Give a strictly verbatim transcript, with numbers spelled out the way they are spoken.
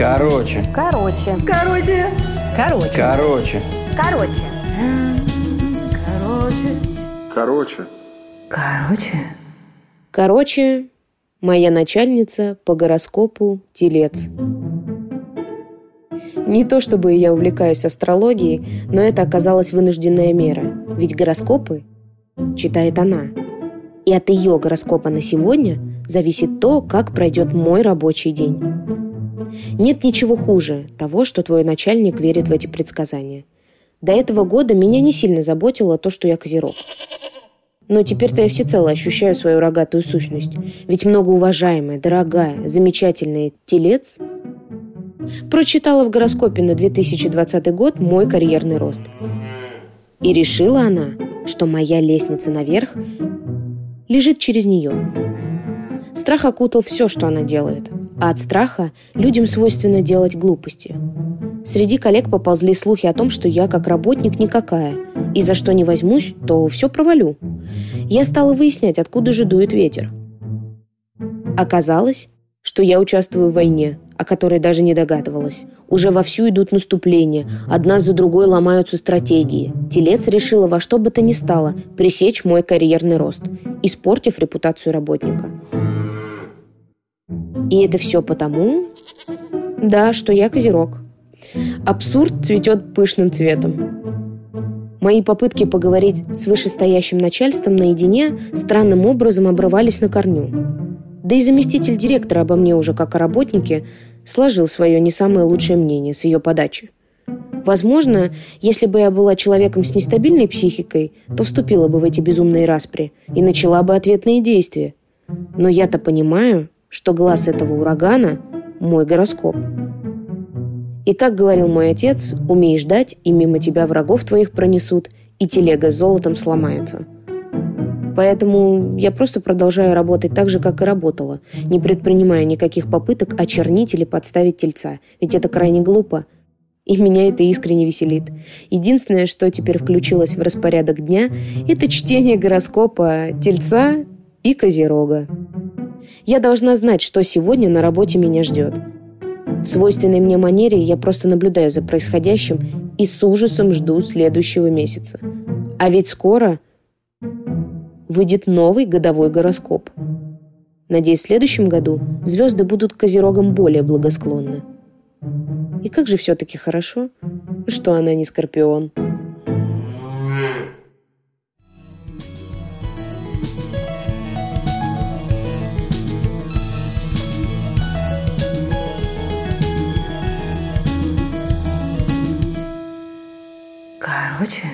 Короче. Короче. Короче. Короче. Короче. Короче. Короче. Короче. Короче, моя начальница по гороскопу Телец. Не то чтобы я увлекаюсь астрологией, но это оказалась вынужденная мера. Ведь гороскопы читает она. И от ее гороскопа на сегодня зависит то, как пройдет мой рабочий день. Нет ничего хуже того, что твой начальник верит в эти предсказания. До этого года меня не сильно заботило то, что я козерог. Но теперь-то я всецело ощущаю свою рогатую сущность. Ведь многоуважаемая, дорогая, замечательная Телец прочитала в гороскопе на две тысячи двадцатый год мой карьерный рост. И решила она, что моя лестница наверх лежит через нее. Страх окутал все, что она делает. А от страха людям свойственно делать глупости. Среди коллег поползли слухи о том, что я как работник никакая, и за что не возьмусь, то все провалю. Я стала выяснять, откуда же дует ветер. Оказалось, что я участвую в войне, о которой даже не догадывалась. Уже вовсю идут наступления, одна за другой ломаются стратегии. Телец решила во что бы то ни стало пресечь мой карьерный рост, испортив репутацию работника. И это все потому, да, что я козерог. Абсурд цветет пышным цветом. Мои попытки поговорить с вышестоящим начальством наедине странным образом обрывались на корню. Да и заместитель директора обо мне уже как о работнике сложил свое не самое лучшее мнение с ее подачи. Возможно, если бы я была человеком с нестабильной психикой, то вступила бы в эти безумные распри и начала бы ответные действия. Но я-то понимаю, что глаз этого урагана – мой гороскоп. И как говорил мой отец, умей ждать, и мимо тебя врагов твоих пронесут, и телега с золотом сломается. Поэтому я просто продолжаю работать так же, как и работала, не предпринимая никаких попыток очернить или подставить Тельца, ведь это крайне глупо, и меня это искренне веселит. Единственное, что теперь включилось в распорядок дня, это чтение гороскопа Тельца и Козерога. Я должна знать, что сегодня на работе меня ждет. В свойственной мне манере я просто наблюдаю за происходящим и с ужасом жду следующего месяца. А ведь скоро выйдет новый годовой гороскоп. Надеюсь, в следующем году звезды будут козерогам более благосклонны. И как же все-таки хорошо, что она не скорпион. Короче...